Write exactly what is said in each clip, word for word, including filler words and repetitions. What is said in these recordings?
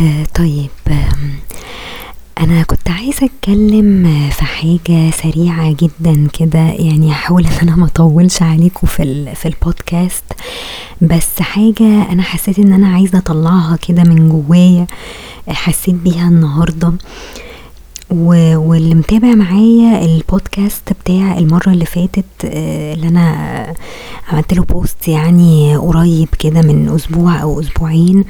آه طيب آه انا كنت عايزه اتكلم آه في حاجه سريعه جدا كده، يعني هحاول ان انا ما اطولش عليكم في ال في البودكاست، بس حاجه انا حسيت ان انا عايزه اطلعها كده من جوايا، حسيت بيها النهارده. واللي متابع معايا البودكاست بتاع المرة اللي فاتت اللي انا عملت له بوست يعني قريب كده من اسبوع او اسبوعين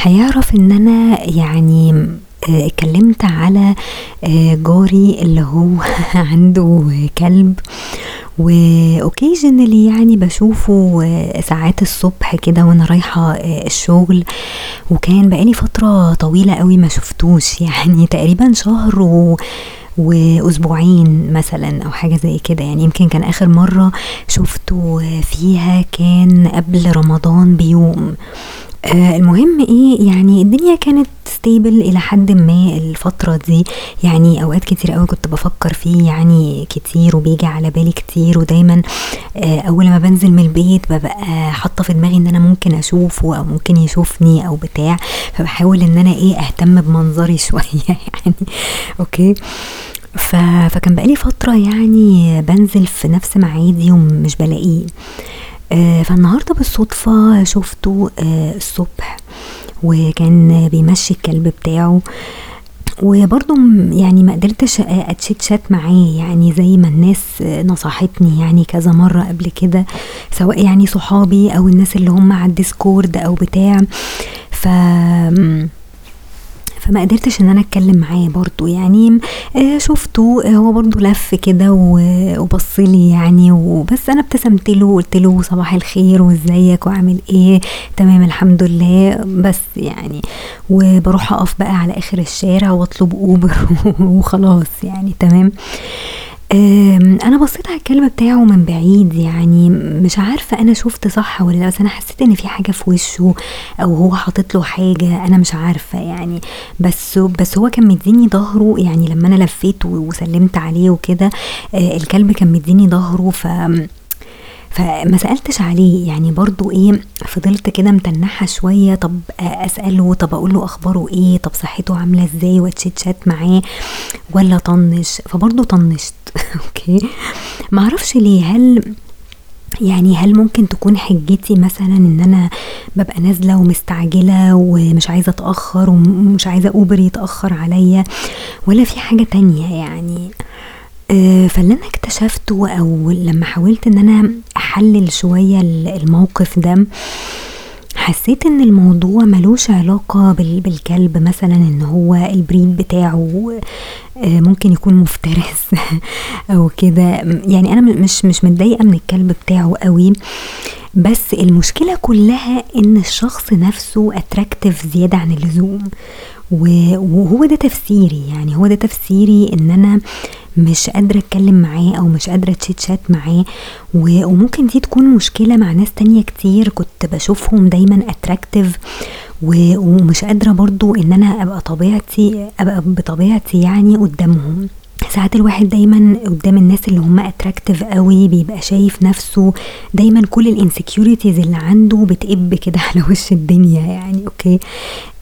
هيعرف ان انا يعني اتكلمت على جاري اللي هو عنده كلب، واوكيجنالي يعني بشوفه ساعات الصبح كده وانا رايحه الشغل، وكان بقالي فتره طويله قوي ما شفتوش، يعني تقريبا شهر و... واسبوعين مثلا او حاجه زي كده. يعني يمكن كان اخر مره شفته فيها كان قبل رمضان بيوم. المهم ايه، يعني الدنيا كانت ستيبل الى حد ما الفترة دي، يعني اوقات كتير قوي كنت بفكر فيه يعني كتير وبيجي على بالي كتير، ودايما اول ما بنزل من البيت ببقى حاطة في دماغي ان انا ممكن اشوفه او ممكن يشوفني او بتاع، فبحاول ان انا ايه اهتم بمنظري شوية يعني اوكي. فكان بقالي فترة يعني بنزل في نفس معادي ومش بلاقيه، فالنهاردة بالصدفة شفته الصبح وكان بيمشي الكلب بتاعه، وبرضو يعني ما قدرتش اتشتشت معاه يعني زي ما الناس نصحتني يعني كذا مرة قبل كده، سواء يعني صحابي او الناس اللي هم على الديسكورد او بتاع، ف فما قدرتش ان انا اتكلم معاه برضو. يعني شفته هو برضو لف كده وبصلي يعني، وبس انا ابتسمت له وقلت له صباح الخير وازيك وعامل ايه، تمام الحمد لله بس يعني، وبروح اقف بقى على اخر الشارع واطلب اوبر وخلاص يعني تمام. انا بصيت على الكلب بتاعه من بعيد، يعني مش عارفه انا شفت صح ولا لا، بس انا حسيت ان في حاجه في وشه او هو حاطط له حاجه، انا مش عارفه يعني، بس بس هو كان مديني ظهره، يعني لما انا لفيت وسلمت عليه وكده الكلب كان مديني ظهره، ف فما سألتش عليه يعني، برضو ايه فضلت كده متنحة شوية، طب اسأله، طب اقوله اخباره ايه، طب صحته عاملة ازاي، واتشتشت معاه ولا طنش، فبرضو طنشت اوكي معرفش ليه. هل يعني هل ممكن تكون حجتي مثلا ان انا ببقى نازلة ومستعجلة ومش عايزة اتأخر ومش عايزة اوبر يتأخر عليا، ولا في حاجة تانية يعني؟ فاللي انا اكتشفته او لما حاولت ان انا احلل شوية الموقف ده، حسيت ان الموضوع ملوش علاقة بالكلب مثلا ان هو البريد بتاعه ممكن يكون مفترس او كده، يعني انا مش مش متضايقة من الكلب بتاعه قوي، بس المشكلة كلها ان الشخص نفسه اتراكتيف زيادة عن اللزوم، وهو ده تفسيري يعني، هو ده تفسيري ان انا مش قادرة اتكلم معاه او مش قادرة تشتشات معاه، وممكن دي تكون مشكلة مع ناس تانية كتير كنت بشوفهم دايما اتراكتيف ومش قادرة برضو ان انا ابقى طبيعتي ابقى بطبيعتي يعني قدامهم. ساعات الواحد دايما قدام الناس اللي هم اتراكتيف قوي بيبقى شايف نفسه دايما، كل الانسكيورتيز اللي عنده بتقب كده على وش الدنيا يعني اوكي.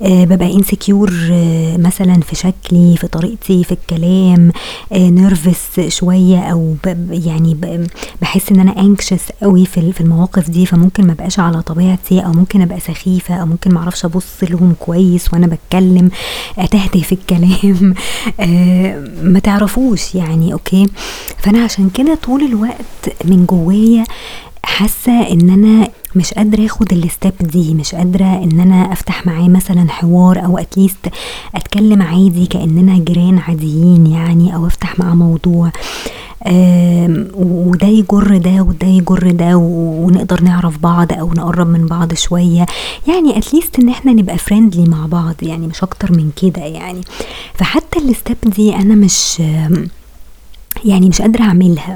أه ببقى انسكيور أه مثلا في شكلي، في طريقتي، في الكلام، أه نيرفس شويه، او يعني بحس ان انا انكشس قوي في في المواقف دي، فممكن ما بقاش على طبيعتي، او ممكن ابقى سخيفه، او ممكن ما اعرفش ابص لهم كويس وانا بتكلم، اتهته في الكلام، أه ما تعرف يعني اوكي. فانا عشان كده طول الوقت من جوايا حاسه ان انا مش قادره اخد الستيب دي، مش قادره ان انا افتح معاه مثلا حوار، او اتليست اتكلم عادي كاننا جيران عاديين يعني، او افتح معاه موضوع وده يجر ده وده يجر ده ونقدر نعرف بعض او نقرب من بعض شوية، يعني اتليست ان احنا نبقى فريندلي مع بعض يعني، مش اكتر من كده يعني. فحتى الستيب دي انا مش يعني مش قادرة اعملها،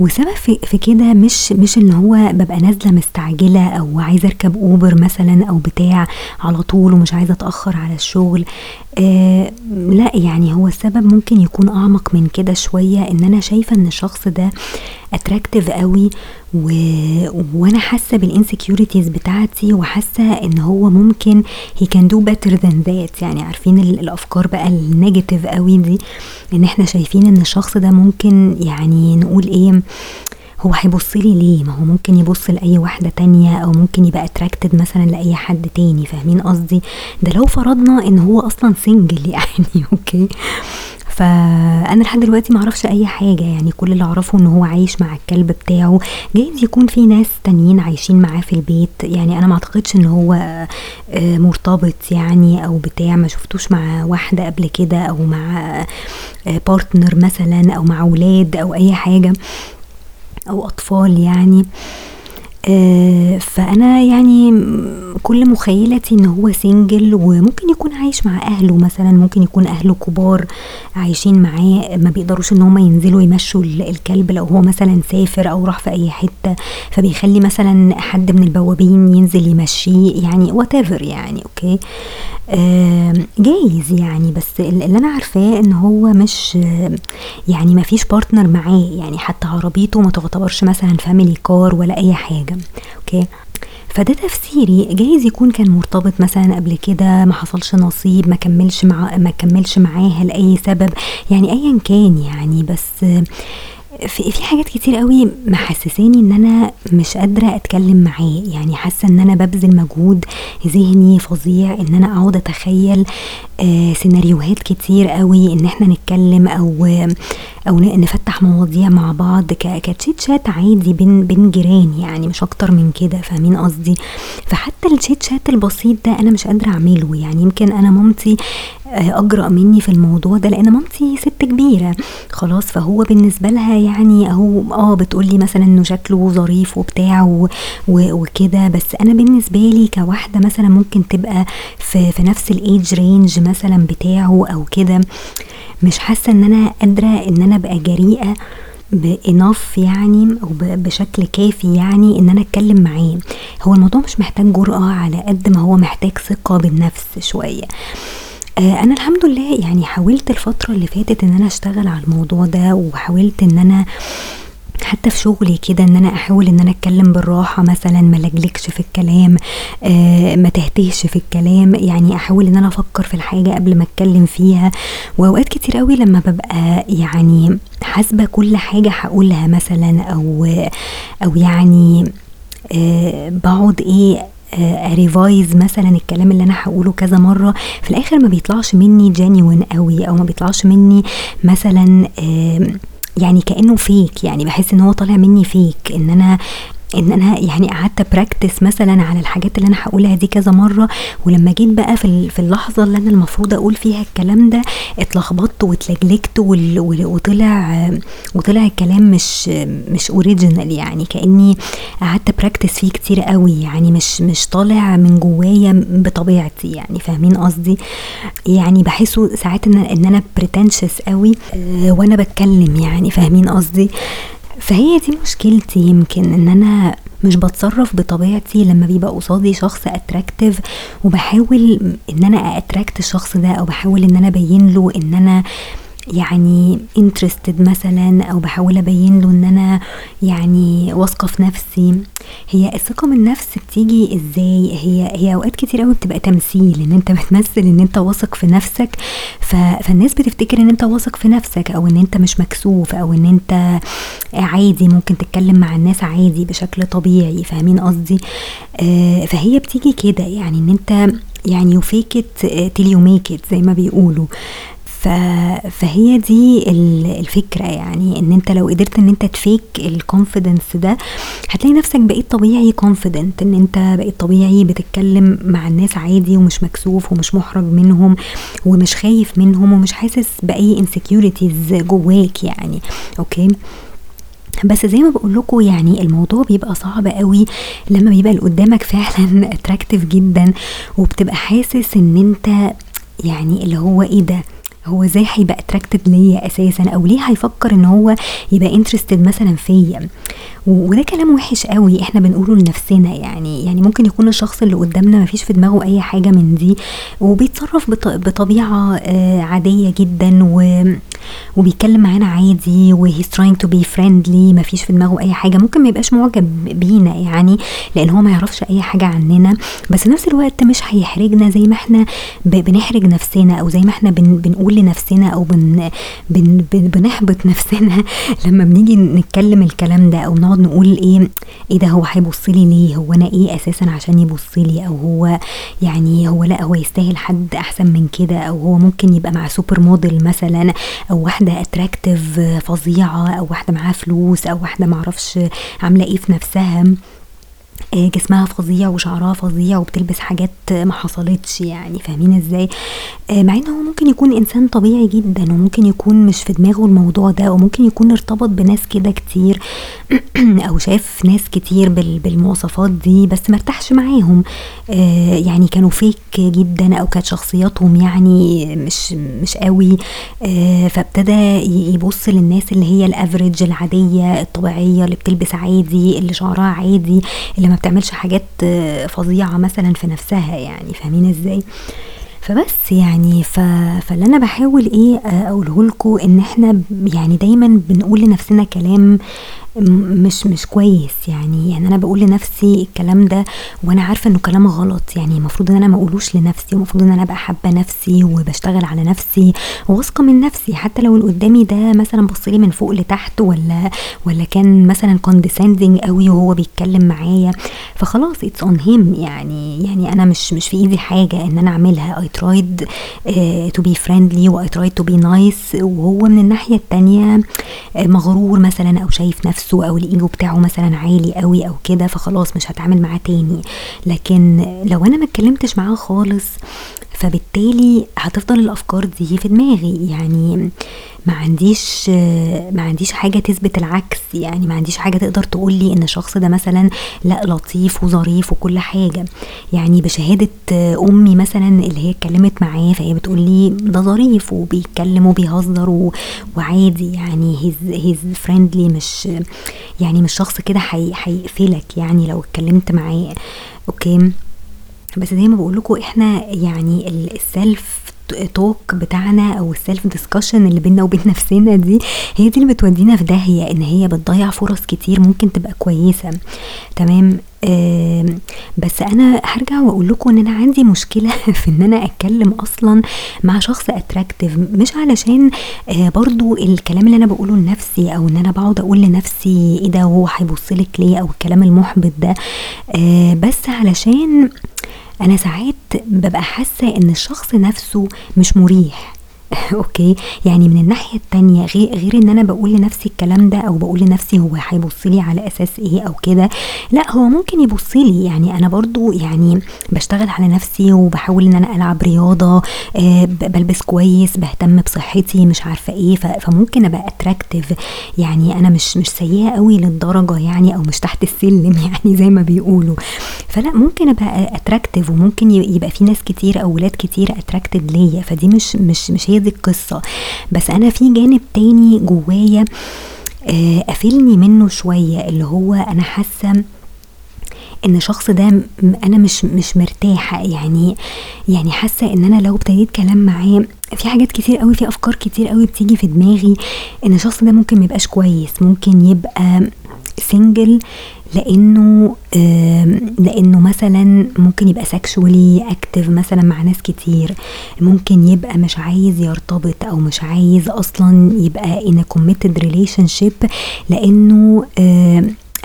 وسبب في كده مش مش ان هو ببقى نازله مستعجله او عايزه اركب اوبر مثلا او بتاع على طول ومش عايزه اتاخر على الشغل، آه لا يعني هو السبب ممكن يكون اعمق من كده شويه، ان انا شايفه ان الشخص ده اتراكتيف قوي و... وانا حاسه بالانسكيورتيز بتاعتي وحاسه ان هو ممكن هي كان دو باتر ذان ذات. يعني عارفين الافكار بقى النيجاتيف قوي دي، ان احنا شايفين ان الشخص ده ممكن يعني نقول ايه، هو هيبصلي ليه؟ ما هو ممكن يبص لاي واحده تانية، او ممكن يبقى اتراكتد مثلا لاي حد تاني. فاهمين قصدي؟ ده لو فرضنا ان هو اصلا سنجل يعني. اوكي، فانا لحد دلوقتي معرفش اي حاجه، يعني كل اللي اعرفه ان هو عايش مع الكلب بتاعه. جايز يكون في ناس تانيين عايشين معاه في البيت، يعني انا ما اعتقدش ان هو مرتبط يعني او بتاع، ما شفتوش مع واحده قبل كده او مع بارتنر مثلا او مع اولاد او اي حاجه او اطفال يعني. فانا يعني كل مخيلتي ان هو سنجل، وممكن يكون عايش مع اهله مثلا، ممكن يكون اهله كبار عايشين معاه ما بيقدروش ان هم ينزلوا يمشوا الكلب لو هو مثلا سافر او راح في اي حته، فبيخلي مثلا حد من البوابين ينزل يمشيه يعني whatever يعني. اوكي جايز يعني، بس اللي انا عارفاه ان هو مش يعني ما فيش بارتنر معاه، يعني حتى عربيته ما تعتبرش مثلا فاميلي كار ولا اي حاجه. اوكي، فده تفسيري. جايز يكون كان مرتبط مثلا قبل كده، ما حصلش نصيب، ما كملش مع ما كملش معاها لاي سبب يعني، ايا كان يعني. بس في في حاجات كتير قوي محسساني ان انا مش قادره اتكلم معاه، يعني حاسه ان انا ببذل مجهود ذهني فظيع ان انا اقعد اتخيل آه سيناريوهات كتير قوي ان احنا نتكلم او او نفتح مواضيع مع بعض كتشيت شات عادي بين بين جيران يعني، مش اكتر من كده. فاهمين قصدي؟ فحتى التشيت شات البسيط ده انا مش قادره اعمله. يعني يمكن انا مامتي اجرأ مني في الموضوع ده، لان مامتي ست كبيره خلاص، فهو بالنسبه لها يعني اهو اه بتقولي مثلا انه شكله ظريف وبتاع وكده، بس انا بالنسبه لي كواحده مثلا ممكن تبقى في, في نفس الايج رينج مثلا بتاعه او كده، مش حاسه ان انا قادره ان انا ابقى جريئه بإناف يعني، أو بشكل كافي يعني إن أنا أتكلم معاه. هو الموضوع مش محتاج جرأة على قد ما هو محتاج ثقة بالنفس شوية. انا الحمد لله يعني حاولت الفترة اللي فاتت ان انا اشتغل على الموضوع ده، وحاولت ان انا حتى في شغلي كده ان انا احاول ان انا اتكلم بالراحة مثلا، ما لجلكش في الكلام، آه ما تهتهش في الكلام، يعني احاول ان انا افكر في الحاجة قبل ما اتكلم فيها. واوقات كتير قوي لما ببقى يعني حاسبة كل حاجة هقولها مثلا، او او يعني آه بقعد ايه ريفايز مثلا الكلام اللي انا هقوله كذا مره، في الاخر ما بيطلعش مني جينيون قوي، او ما بيطلعش مني مثلا يعني كانه فيك، يعني بحس ان هو طالع مني فيك، ان انا ان انا يعني قعدت براكتس مثلا على الحاجات اللي انا هقولها دي كذا مره، ولما جيت بقى في في اللحظه اللي انا المفروض اقول فيها الكلام ده اتلخبطت واتلجلجت، وطلع وطلع الكلام مش مش اوريجينال يعني، كاني قعدت براكتس فيه كتير قوي يعني، مش مش طالع من جوايا بطبيعتي يعني. فاهمين قصدي؟ يعني بحسه ساعات ان ان انا بريتنشس قوي وانا بتكلم يعني. فاهمين قصدي؟ فهي دي مشكلتي، يمكن ان انا مش بتصرف بطبيعتي لما بيبقى قصادي شخص اتراكتيف، وبحاول ان انا اتراكت الشخص ده، او بحاول ان انا ابين له ان انا يعني interested مثلا، او بحاول ابين له ان انا يعني واثقه في نفسي. هي الثقه من النفس بتيجي ازاي؟ هي هي اوقات كتير قوي بتبقى تمثيل، ان انت بتمثل ان انت واثق في نفسك، فالناس بتفتكر ان انت واثق في نفسك، او ان انت مش مكسوف، او ان انت عادي ممكن تتكلم مع الناس عادي بشكل طبيعي. فاهمين قصدي؟ آه فهي بتيجي كده يعني، ان انت يعني you fake it till you make it زي ما بيقولوا. فهي دي الفكرة يعني، ان انت لو قدرت ان انت تفيك الكونفيدنس ده هتلاقي نفسك بقيت طبيعي كونفيدنت، ان انت بقيت طبيعي بتتكلم مع الناس عادي، ومش مكسوف ومش محرج منهم ومش خايف منهم ومش حاسس بأي انسكيورتيز جواك يعني. اوكي، بس زي ما بقول لكم يعني الموضوع بيبقى صعب قوي لما بيبقى اللي قدامك فعلا اتراكتيف جدا، وبتبقى حاسس ان انت يعني اللي هو ايه ده، هو ازاي هيبقى اتراكتد ليا اساسا، او ليه هيفكر ان هو يبقى انترستد مثلا فيا. وده كلام وحش قوي احنا بنقوله لنفسنا. يعني يعني ممكن يكون الشخص اللي قدامنا مفيش في دماغه اي حاجه من دي، وبيتصرف بطبيعه عاديه جدا وبيتكلم معانا عادي، وهيز تراينج تو بي فريندلي، مفيش في دماغه اي حاجه. ممكن ما يبقاش معجب بينا يعني لان هو ما يعرفش اي حاجه عننا، بس نفس الوقت مش هيحرجنا زي ما احنا بنحرج نفسنا، او زي ما احنا بنقول لنفسنا، او بن بن بن بنحبط نفسنا لما بنيجي نتكلم الكلام ده، او نقعد نقول ايه ايه ده هو هيبصلي ليه، هو انا ايه اساسا عشان يبصلي، او هو يعني هو لا هو يستاهل حد احسن من كده، او هو ممكن يبقى مع سوبر موديل مثلا، او واحده اتراكتيف فظيعه، او واحده معاها فلوس، او واحده معرفش عامله ايه في نفسها، جسمها فظيع وشعرها فظيع وبتلبس حاجات ما حصلتش. يعني فاهمين ازاي؟ مع انه ممكن يكون انسان طبيعي جدا، وممكن يكون مش في دماغه الموضوع ده، وممكن يكون ارتبط بناس كده كتير او شاف ناس كتير بالمواصفات دي، بس مرتاحش معاهم. يعني كانوا فيك جدا، او كانت شخصياتهم يعني مش مش قوي، فابتدى يبص للناس اللي هي الافريج العاديه الطبيعيه، اللي بتلبس عادي، اللي شعرها عادي، اللي ما بتعملش حاجات فظيعه مثلا في نفسها. يعني فاهمين ازاي؟ فبس يعني ف... فاللي انا بحاول ايه اقوله لكم ان احنا يعني دايما بنقول لنفسنا كلام مش مش كويس. يعني يعني انا بقول لنفسي الكلام ده وانا عارفه انه كلام غلط، يعني المفروض ان انا ما اقولوش لنفسي، ومفروض ان انا ابقى حابه نفسي وبشتغل على نفسي واثقه من نفسي، حتى لو اللي قدامي ده مثلا بص لي من فوق لتحت، ولا ولا كان مثلا كوندسندنج قوي وهو بيتكلم معايا، فخلاص اتس اون هيم. يعني يعني انا مش مش في ايدي حاجه ان انا اعملها. اي ترايد تو بي فريندلي واي ترايد تو بي نايس، وهو من الناحيه الثانيه مغرور مثلا، او شايف نفسه، او الايجو بتاعه مثلا عالي قوي او كده، فخلاص مش هتعامل معاه تاني. لكن لو انا ما اتكلمتش معاه خالص، فبالتالي هتفضل الافكار دي في دماغي. يعني ما عنديش ما عنديش حاجه تثبت العكس، يعني ما عنديش حاجه تقدر تقولي ان الشخص ده مثلا لا لطيف وظريف وكل حاجه. يعني بشهاده امي مثلا اللي هي اتكلمت معاه، فهي بتقولي ده ظريف وبيتكلم وبيهزر وعادي، يعني هيز هيز فريندلي، مش يعني مش شخص كده هيقفلك يعني لو اتكلمت معاه. اوكي، بس زي ما بقول لكم احنا يعني السلف توك بتاعنا، او السلف ديسكشن اللي بيننا وبين نفسنا دي، هي دي اللي بتودينا في داهيه، ان هي بتضيع فرص كتير ممكن تبقى كويسه. تمام. أه بس انا هرجع واقول لكم ان انا عندي مشكله في ان انا اتكلم اصلا مع شخص اتراكتيف، مش علشان أه برضو الكلام اللي انا بقوله لنفسي، او ان انا بقعد اقول لنفسي ايه ده هو هيبصلك ليه، او الكلام المحبط ده، أه بس علشان انا ساعات ببقى حاسه ان الشخص نفسه مش مريح. اوكي، يعني من الناحيه التانية غير ان انا بقول لنفسي الكلام ده، او بقول لنفسي هو هيبصلي على اساس ايه او كده، لا هو ممكن يبصلي. يعني انا برضو يعني بشتغل على نفسي، وبحاول ان انا العب رياضه، أه بلبس كويس، بهتم بصحتي، مش عارفه ايه، فممكن ابقى اتراكتيف. يعني انا مش مش سيئه قوي للدرجه يعني، او مش تحت السلم يعني زي ما بيقولوا، فلا ممكن ابقى اتراكتيف، وممكن يبقى في ناس كتير او ولاد كتير اتراكتد ليا، فدي مش مش مش هي دي القصة. بس انا في جانب تاني جوايا قافلني منه شوية، اللي هو انا حاسة ان شخص ده انا مش مش مرتاحة. يعني يعني حاسة ان انا لو ابتديت كلام معاه في حاجات كتير قوي، في افكار كتير قوي بتيجي في دماغي ان الشخص ده ممكن ميبقاش كويس، ممكن يبقى سنجل، لانه لانه مثلا ممكن يبقى سكشوالي اكتف مثلا مع ناس كتير، ممكن يبقى مش عايز يرتبط، او مش عايز اصلا يبقى ان كوميتد ريليشن شيب، لانه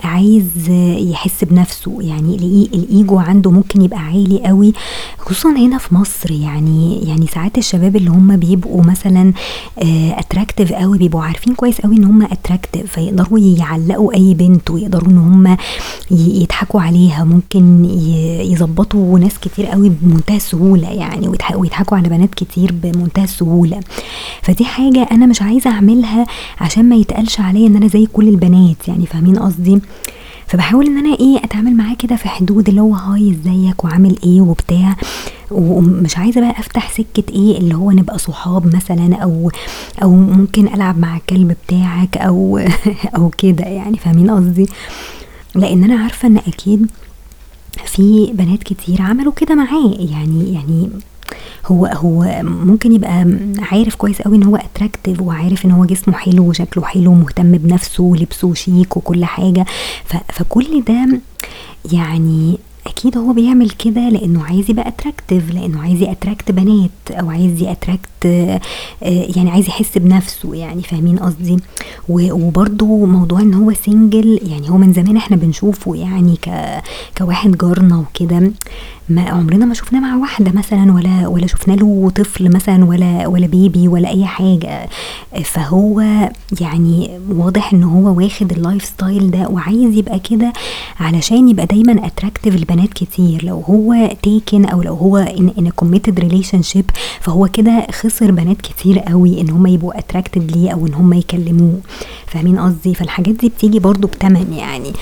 عايز يحس بنفسه. يعني الايجو عنده ممكن يبقى عالي قوي، خصوصا هنا في مصر. يعني يعني ساعات الشباب اللي هم بيبقوا مثلا اتراكتيف قوي، بيبقوا عارفين كويس قوي ان هم اتراكتيف، فيقدروا يعلقوا اي بنت، ويقدروا ان هم يضحكوا عليها، ممكن يظبطوا ناس كتير قوي بمنتهى السهوله يعني، ويضحكوا على بنات كتير بمنتهى السهوله. فدي حاجه انا مش عايزه اعملها عشان ما يتقالش عليا ان انا زي كل البنات، يعني فاهمين قصدي؟ فبحاول ان انا ايه اتعامل معاه كده في حدود اللي هو هاي ازيك وعامل ايه وبتاع، ومش عايزه بقى افتح سكه ايه اللي هو نبقى صحاب مثلا او او ممكن العب مع الكلب بتاعك او او كده يعني، فاهمين قصدي؟ لان انا عارفه ان اكيد في بنات كتير عملوا كده معاه يعني. يعني هو هو ممكن يبقى عارف كويس قوي ان هو اتراكتيف وعارف ان هو جسمه حلو وشكله حلو ومهتم بنفسه ولبسه شيك وكل حاجه، فكل ده يعني اكيد هو بيعمل كده لانه عايز يبقى اتراكتيف، لانه عايز اتراكت بنات او عايز اتراكت يعني عايز يحس بنفسه يعني، فاهمين قصدي؟ وبرضو موضوع ان هو سنجل يعني هو من زمان احنا بنشوفه يعني ك كواحد جارنا وكده، ما عمرنا ما شفناه مع واحده مثلا ولا ولا شفنا له طفل مثلا ولا ولا بيبي ولا اي حاجه. فهو يعني واضح ان هو واخد اللايف ستايل ده وعايز يبقى كده علشان يبقى دايما اتراكتيف لبنات كتير. لو هو تيكن او لو هو ان كوميتد ريليشن شيب فهو كده خسر بنات كتير قوي ان هم يبقوا اتراكتيف ليه او ان هم يكلموه، فاهمين قصدي؟ فالحاجات دي بتيجي برضو بتمن يعني.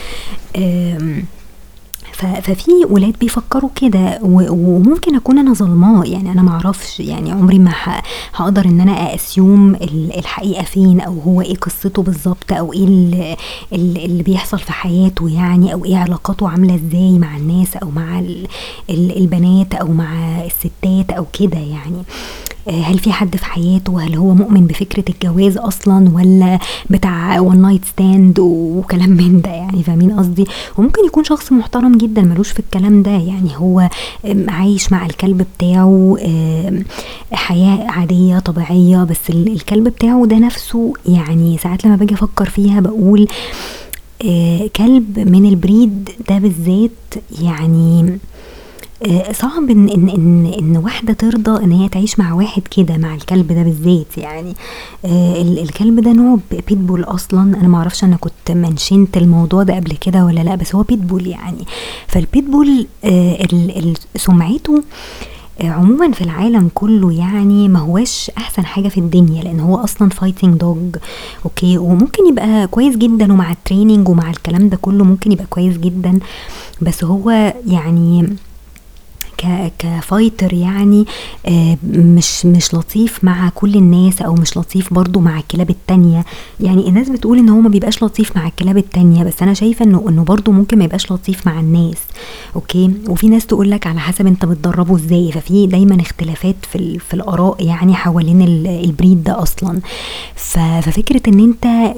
ففي ولاد بيفكروا كده وممكن اكون انا ظلماه يعني، انا معرفش يعني، عمري ما هقدر ان انا اسيوم الحقيقه فين او هو ايه قصته بالظبط او ايه اللي بيحصل في حياته يعني، او ايه علاقاته عامله ازاي مع الناس او مع البنات او مع الستات او كده يعني. هل في حد في حياته؟ هل هو مؤمن بفكرة الجواز أصلا ولا بتاع وان نايت ستاند وكلام من ده يعني، فاهمين قصدي؟ وممكن يكون شخص محترم جدا ملوش في الكلام ده يعني، هو عايش مع الكلب بتاعه حياة عادية طبيعية، بس الكلب بتاعه ده نفسه يعني ساعات لما باجي أفكر فيها بقول كلب من البريد ده بالذات يعني صعب ان ان ان, إن واحده ترضى ان هي تعيش مع واحد كده مع الكلب ده بالذات يعني. الكلب ده نوع بيتبول اصلا، انا ما اعرفش انا كنت منشنت الموضوع ده قبل كده ولا لا، بس هو بيتبول يعني. فالبيتبول سمعته عموما في العالم كله يعني ما هوش احسن حاجه في الدنيا، لان هو اصلا فايتنج دوج اوكي، وممكن يبقى كويس جدا ومع التريننج ومع الكلام ده كله ممكن يبقى كويس جدا، بس هو يعني كفايتر يعني مش مش لطيف مع كل الناس، او مش لطيف برضو مع الكلاب التانية يعني. الناس بتقول ان هو ما بيبقاش لطيف مع الكلاب التانية، بس انا شايفة انه انه برضو ممكن ما يبقاش لطيف مع الناس اوكي. وفي ناس تقول لك على حسب انت بتدربه ازاي، ففي دايما اختلافات في في الاراء يعني حوالين البريد ده اصلا. ففكرة ان انت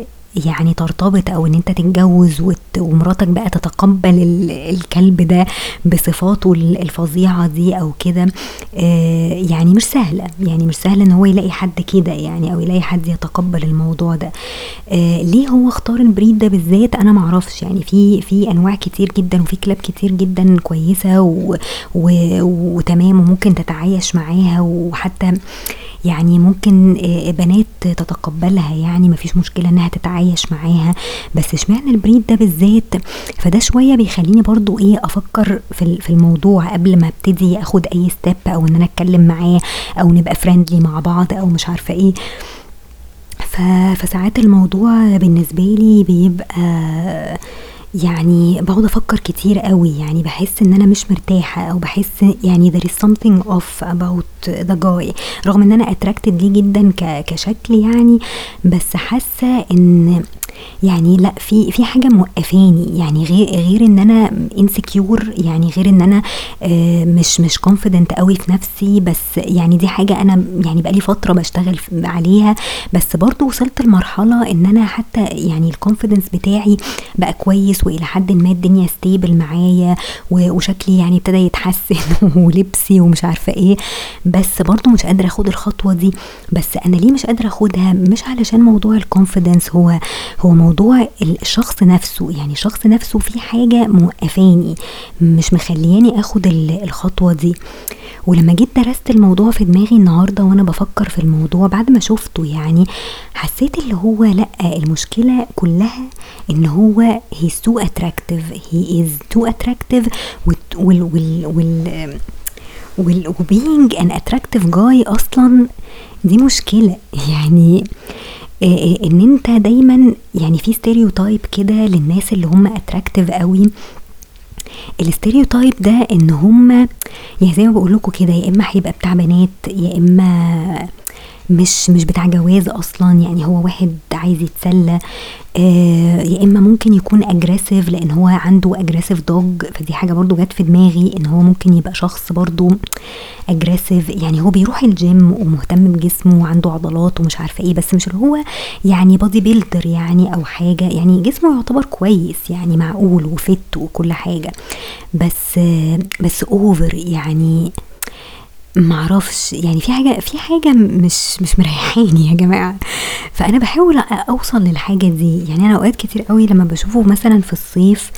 يعني ترتبط او ان انت تتجوز ومراتك بقى تتقبل الكلب ده بصفاته الفظيعة دي او كده يعني مش سهلة يعني، مش سهلة ان هو يلاقي حد كده يعني او يلاقي حد يتقبل الموضوع ده. ليه هو اختار البريد ده بالذات انا معرفش يعني، في في انواع كتير جدا وفي كلاب كتير جدا كويسة وتمام وممكن تتعايش معاها، وحتى يعني ممكن بنات تتقبلها يعني ما فيش مشكلة انها تتعايش معاها، بس اشمعنى البريد ده بالذات؟ فده شوية بيخليني برضو ايه افكر في الموضوع قبل ما ابتدي اخد اي ستيب او ان انا اتكلم معاه او نبقى فريندلي مع بعض او مش عارفة ايه. فساعات الموضوع بالنسبة لي بيبقى يعني بقعد افكر كتير قوي يعني، بحس ان انا مش مرتاحه او بحس يعني there is something off about the guy، رغم ان انا اتراكتد ليه جدا كشكل يعني، بس حاسه ان يعني لا في في حاجه موقفاني يعني، غير غير ان انا انسكيور يعني، غير ان انا مش مش كونفيدنت قوي في نفسي، بس يعني دي حاجه انا يعني بقالي فتره بشتغل عليها، بس برضو وصلت لمرحله ان انا حتى يعني الكونفيدنس بتاعي بقى كويس والى حد ما الدنيا ستيبل معايا وشكلي يعني ابتدى يتحسن ولبسي ومش عارفه ايه، بس برضو مش قادره اخد الخطوه دي. بس انا ليه مش قادره اخدها؟ مش علشان موضوع الكونفيدنس، هو هو موضوع الشخص نفسه يعني، الشخص نفسه في حاجة موقفاني مش مخلياني اخد الخطوة دي. ولما جيت درست الموضوع في دماغي النهاردة وانا بفكر في الموضوع بعد ما شفته يعني، حسيت اللي هو لأ، المشكلة كلها ان هو he's too attractive he is too attractive وال وال وال وال being an attractive guy اصلا دي مشكلة يعني. ان انت دايما يعني في ستيريوتايب كده للناس اللي هم اتراكتيف قوي الاستيريوتايب ده ان هم يعني زي ما بقول لكم كده يا اما هيبقى بتاع بنات يا اما مش مش بتاع جواز اصلا، يعني هو واحد عايز يتسلى، آه يا اما ممكن يكون اجريسيف لان هو عنده اجريسيف دوج. فدي حاجه برضو جت في دماغي ان هو ممكن يبقى شخص برضو اجريسيف، يعني هو بيروح الجيم ومهتم بجسمه وعنده عضلات ومش عارفه ايه، بس مش اللي هو يعني بادي بيلدر يعني او حاجه، يعني جسمه يعتبر كويس يعني معقول وفت وكل حاجه، بس آه بس اوفر يعني معرفش، يعني في حاجه في حاجه مش مش مريحاني يا جماعه. فانا بحاول اوصل للحاجه دي، يعني انا اوقات كتير قوي لما بشوفه مثلا في الصيف،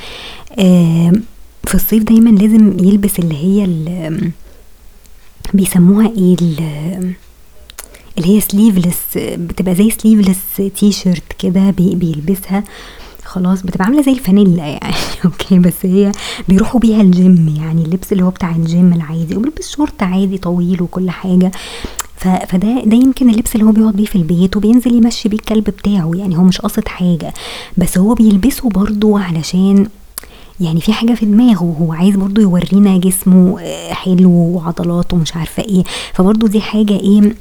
آه في الصيف دايما لازم يلبس اللي هي اللي بيسموها ايه اللي هي سليفلس، بتبقى زي سليفلس تي شيرت كده بيلبسها خلاص، بتبقى عامله زي الفانيلا يعني اوكي، بس هي بيروحوا بيها الجيم، يعني اللبس اللي هو بتاع الجيم العادي، وبيلبس شورت عادي طويل وكل حاجه. فده ده يمكن اللبس اللي هو بيقعد بيه في البيت وبينزل يمشي بيه الكلب بتاعه، يعني هو مش قاصد حاجه، بس هو بيلبسه برضو علشان يعني في حاجه في دماغه، هو عايز برضو يورينا جسمه حلو وعضلاته مش عارفه ايه. فبرضو دي حاجه ايه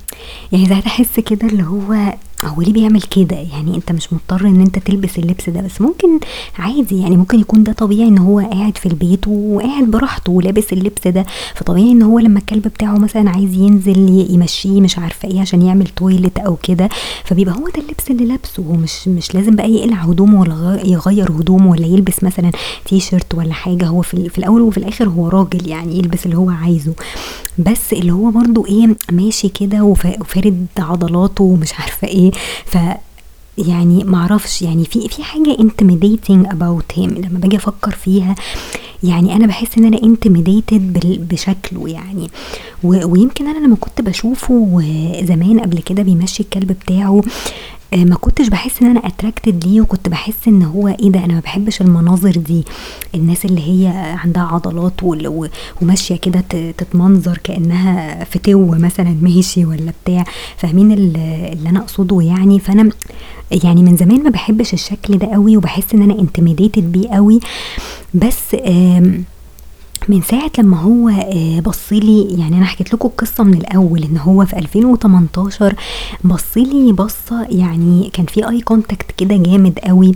يعني زي هتحس كده اللي هو هو ليه بيعمل كده، يعني انت مش مضطر ان انت تلبس اللبس ده، بس ممكن عادي يعني ممكن يكون ده طبيعي ان هو قاعد في البيت وقاعد براحته ولابس اللبس ده. فطبيعي ان هو لما الكلب بتاعه مثلا عايز ينزل يمشيه مش عارفه ايه عشان يعمل تويلت او كده، فبيبقى هو ده اللبس اللي لابسه، ومش مش لازم بقى يقلع هدومه ولا يغير هدومه ولا يلبس مثلا تي شيرت ولا حاجه. هو في, في الاول وفي الاخر هو راجل، يعني يلبس اللي هو عايزه، بس اللي هو برضو ايه ماشي كده وفارد عضلاته ومش عارفه ايه. ف يعني معرفش، يعني في في حاجه intimidating about him لما باجي افكر فيها، يعني انا بحس ان انا intimidated بشكله يعني. ويمكن انا لما كنت بشوفه زمان قبل كده بيمشي الكلب بتاعه ما كنتش بحس ان انا اتراكتد ليه، وكنت بحس ان هو ايه ده، انا ما بحبش المناظر دي، الناس اللي هي عندها عضلات وماشيه كده تتمنظر كانها فتوه مثلا ماشي ولا بتاع، فاهمين اللي انا اقصده يعني. فانا يعني من زمان ما بحبش الشكل ده قوي وبحس ان انا انتميديتد بيه قوي، بس من ساعه لما هو بصلي، يعني انا حكيت لكم القصه من الاول ان هو في ألفين وتمنتاشر بصلي بصه، يعني كان في اي كونتاكت كده جامد قوي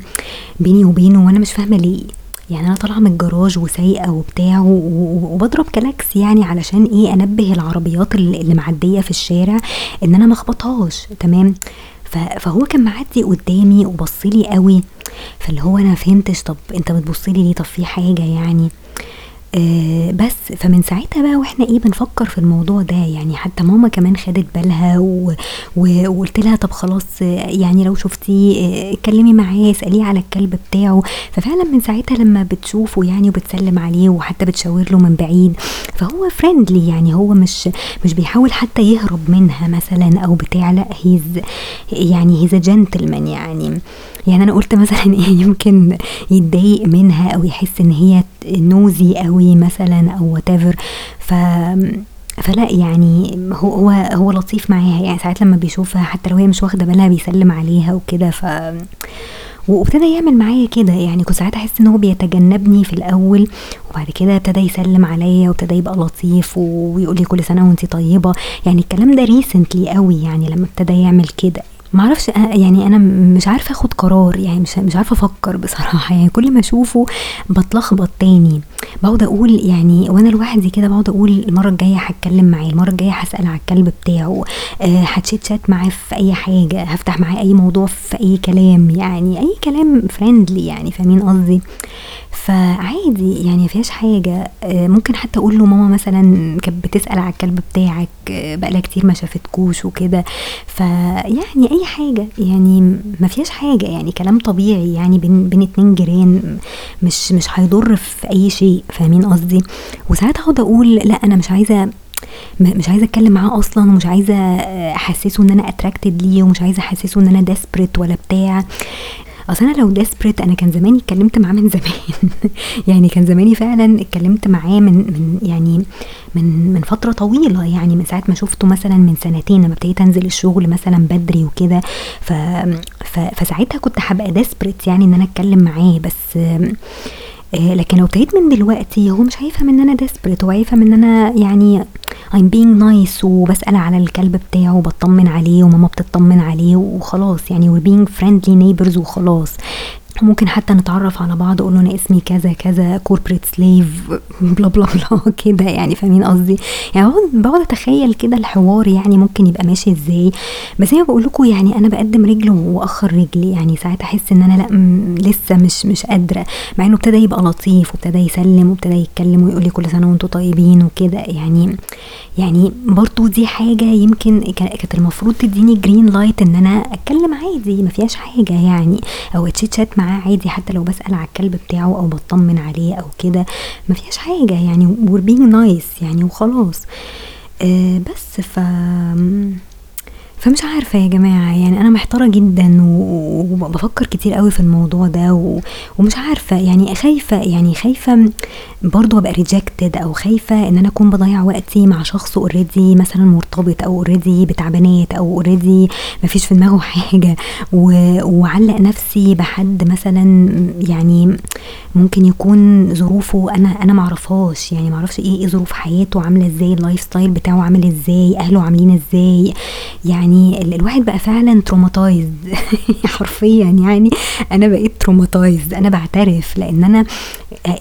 بيني وبينه وانا مش فاهمه ليه، يعني انا طالعه من الجراج وسايقه وبتاع وبضرب كلاكس يعني علشان ايه انبه العربيات اللي معديه في الشارع ان انا ما اخبطهاش، تمام. فهو كان معدي قدامي وبصلي قوي، فاللي هو انا فهمتش طب انت بتبصلي ليه، طب في حاجه يعني، بس. فمن ساعتها بقى واحنا ايه بنفكر في الموضوع ده، يعني حتى ماما كمان خدت بالها وقلت لها طب خلاص يعني لو شفتيه اتكلمي معاه اساليه على الكلب بتاعه. ففعلا من ساعتها لما بتشوفه يعني وبتسلم عليه وحتى بتشاور له من بعيد، فهو فريندلي يعني هو مش مش بيحاول حتى يهرب منها مثلا او بتاع، لا هيز يعني هيز جنتلمان يعني. يعني انا قلت مثلا ايه يمكن يتضايق منها او يحس ان هي نوزي قوي مثلا او whatever، ف فلا يعني هو هو هو لطيف معاها، يعني ساعات لما بيشوفها حتى لو هي مش واخده بالها بيسلم عليها وكده. ف وابتدى يعمل معايا كده، يعني كنت ساعات احس ان هو بيتجنبني في الاول، وبعد كده ابتدى يسلم عليا وابتدى يبقى لطيف ويقول لي كل سنه وانتي طيبه. يعني الكلام ده ريسنتلي قوي يعني لما ابتدى يعمل كده، معرفش يعني انا مش عارفه اخد قرار، يعني مش مش عارفه افكر بصراحه، يعني كل ما اشوفه بتلخبط تاني، بقعد اقول يعني وانا لوحدي كده بقعد اقول المره الجايه هتكلم معاه، المره الجايه هسال على الكلب بتاعه، هتشات شات معاه في اي حاجه، هفتح معاه اي موضوع في اي كلام، يعني اي كلام فريندلي يعني، فاهمين قصدي. فعادي يعني مفيهاش حاجه، ممكن حتى اقول له ماما مثلا كانت بتسال على الكلب بتاعك بقالها كتير ما شافتكوش وكده، فيعني اي حاجه يعني مفيهاش حاجه، يعني كلام طبيعي يعني بين بين اتنين جيران، مش مش هيضر في اي شيء، فاهمين قصدي. وساعات اقعد اقول لا انا مش عايزه مش عايزه اتكلم معاه اصلا، ومش عايزه احسسه ان انا اتراكتد ليه، ومش عايزه احسسه ان انا ديسبريت ولا بتاع. اصل انا لو ديسبريت انا كان زماني اتكلمت معاه من زمان يعني كان زماني فعلا اتكلمت معاه من من يعني من من فتره طويله، يعني من ساعه ما شفته مثلا من سنتين لما ابتديت انزل الشغل مثلا بدري وكده، ف فساعتها كنت هبقى ديسبريت يعني ان انا اتكلم معاه، بس آه لكن لو ابتديت من دلوقتي هو مش هيفهم ان انا ديسبريت، هو هيفهم ان انا يعني I'm being nice وبسأل على الكلب بتاعه وبطمن عليه وماما بتطمن عليه وخلاص، يعني we're being friendly neighbors وخلاص. ممكن حتى نتعرف على بعض، اقول له انا اسمي كذا كذا corporate slave بلا بلا بلا كده، يعني فاهمين قصدي؟ يعني بقعد اتخيل كده الحوار يعني ممكن يبقى ماشي ازاي. بس انا بقول لكم يعني انا بقدم رجل واخر رجلي، يعني ساعات احس ان انا لا لسه مش مش قادره، مع انه ابتدى يبقى لطيف وابتدى يسلم وابتدى يتكلم ويقول لي كل سنه وانتم طيبين وكده. يعني يعني برضو دي حاجه يمكن كانت المفروض تديني جرين لايت ان انا اتكلم عادي ما فيهاش حاجه، يعني او اتشات عادي حتى لو بسأل على الكلب بتاعه او بطمن عليه او كده ما فيهاش حاجة، يعني we're being nice يعني وخلاص. أه بس ف... فمش عارفة يا جماعة، يعني انا محتارة جدا وبفكر كتير قوي في الموضوع ده و... ومش عارفة، يعني خايفة يعني خايفة برضو ابقى rejected، او خايفة ان انا اكون بضيع وقتي مع شخص اوريدي مثلا مرتبط او اوريدي بتاع بنات او اوريدي مفيش في دماغه حاجة و... وعلق نفسي بحد مثلا يعني ممكن يكون ظروفه انا انا معرفهاش، يعني معرفش ايه ايه ظروف حياته عاملة ازاي، اللايف ستايل بتاعه عامل ازاي، اهله عاملين ازاي. يعني الواحد بقى فعلا تروماتايز حرفيا، يعني انا بقيت تروماتايز، انا بعترف، لان انا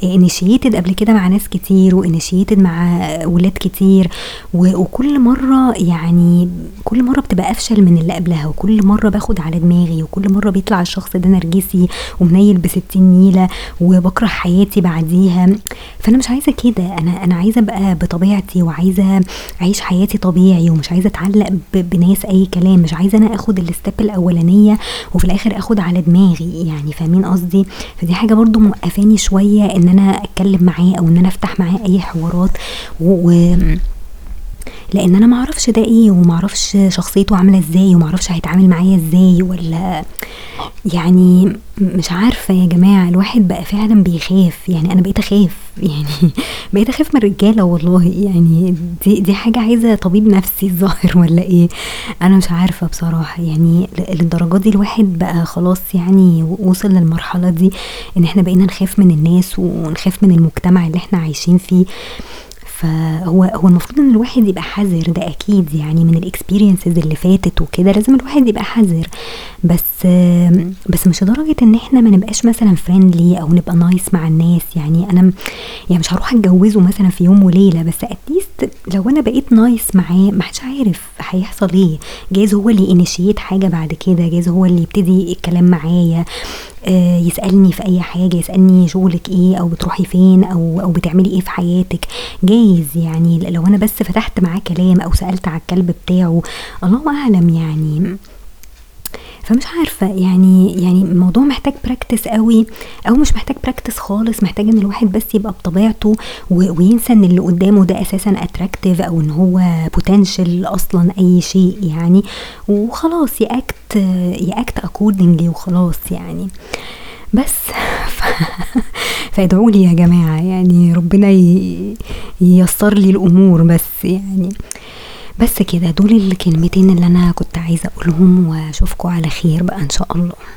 انيشيتد قبل كده مع ناس كتير وانيشيتد مع ولاد كتير وكل مرة يعني كل مرة بتبقى افشل من اللي قبلها، وكل مرة باخد على دماغي، وكل مرة بيطلع الشخص ده نرجسي ومنيل بستين نيلة وبكره حياتي بعديها. فانا مش عايزة كده، انا انا عايزة بقى بطبيعتي وعايزة اعيش حياتي طبيعي ومش عايزة اتعلق بناس اي كلام، مش عايزه انا اخد الستيب الاولانيه وفي الاخر اخد على دماغي، يعني فاهمين قصدي؟ فدي حاجه برضو موقفاني شويه ان انا اتكلم معاه او ان انا افتح معاه اي حوارات و... و... لان انا معرفش ده ايه ومعرفش شخصيته عامله ازاي ومعرفش هيتعامل معايا ازاي، ولا يعني مش عارفه يا جماعه. الواحد بقى فعلا بيخاف، يعني انا بقيت اخاف، يعني بقيت اخاف من الرجاله والله، يعني دي دي حاجه عايزه طبيب نفسي الظاهر ولا ايه، انا مش عارفه بصراحه. يعني للدرجه دي الواحد بقى خلاص يعني وصل للمرحله دي ان احنا بقينا نخاف من الناس ونخاف من المجتمع اللي احنا عايشين فيه. فهو هو المفروض ان الواحد يبقى حذر، ده اكيد يعني من الاكسبيرينسز اللي فاتت وكده لازم الواحد يبقى حذر، بس بس مش لدرجه ان احنا ما نبقاش مثلا فريندلي او نبقى نايس مع الناس. يعني انا يعني مش هروح اتجوزه مثلا في يوم وليله، بس اتليست لو انا بقيت نايس معاه ما حدش عارف هيحصل ايه، جايز هو اللي انيشيت حاجه بعد كده، جايز هو اللي يبتدي الكلام معايا، يسألني في اي حاجة، يسألني شغلك ايه او بتروحي فين او او بتعملي ايه في حياتك، جايز يعني لو انا بس فتحت معاه كلام او سألت على الكلب بتاعه الله اعلم. يعني فمش عارفة، يعني يعني الموضوع محتاج براكتس قوي او مش محتاج براكتس خالص، محتاج ان الواحد بس يبقى بطبيعته وينسى ان اللي قدامه ده اساسا اتراكتيف او ان هو بوتنشل اصلا اي شيء، يعني وخلاص يأكت يأكت اكوردنجلي وخلاص يعني. بس فادعوا لي يا جماعة، يعني ربنا ييسر لي الامور بس يعني. بس كده دول الكلمتين اللي انا كنت عايزة اقولهم، واشوفكم على خير بقى ان شاء الله.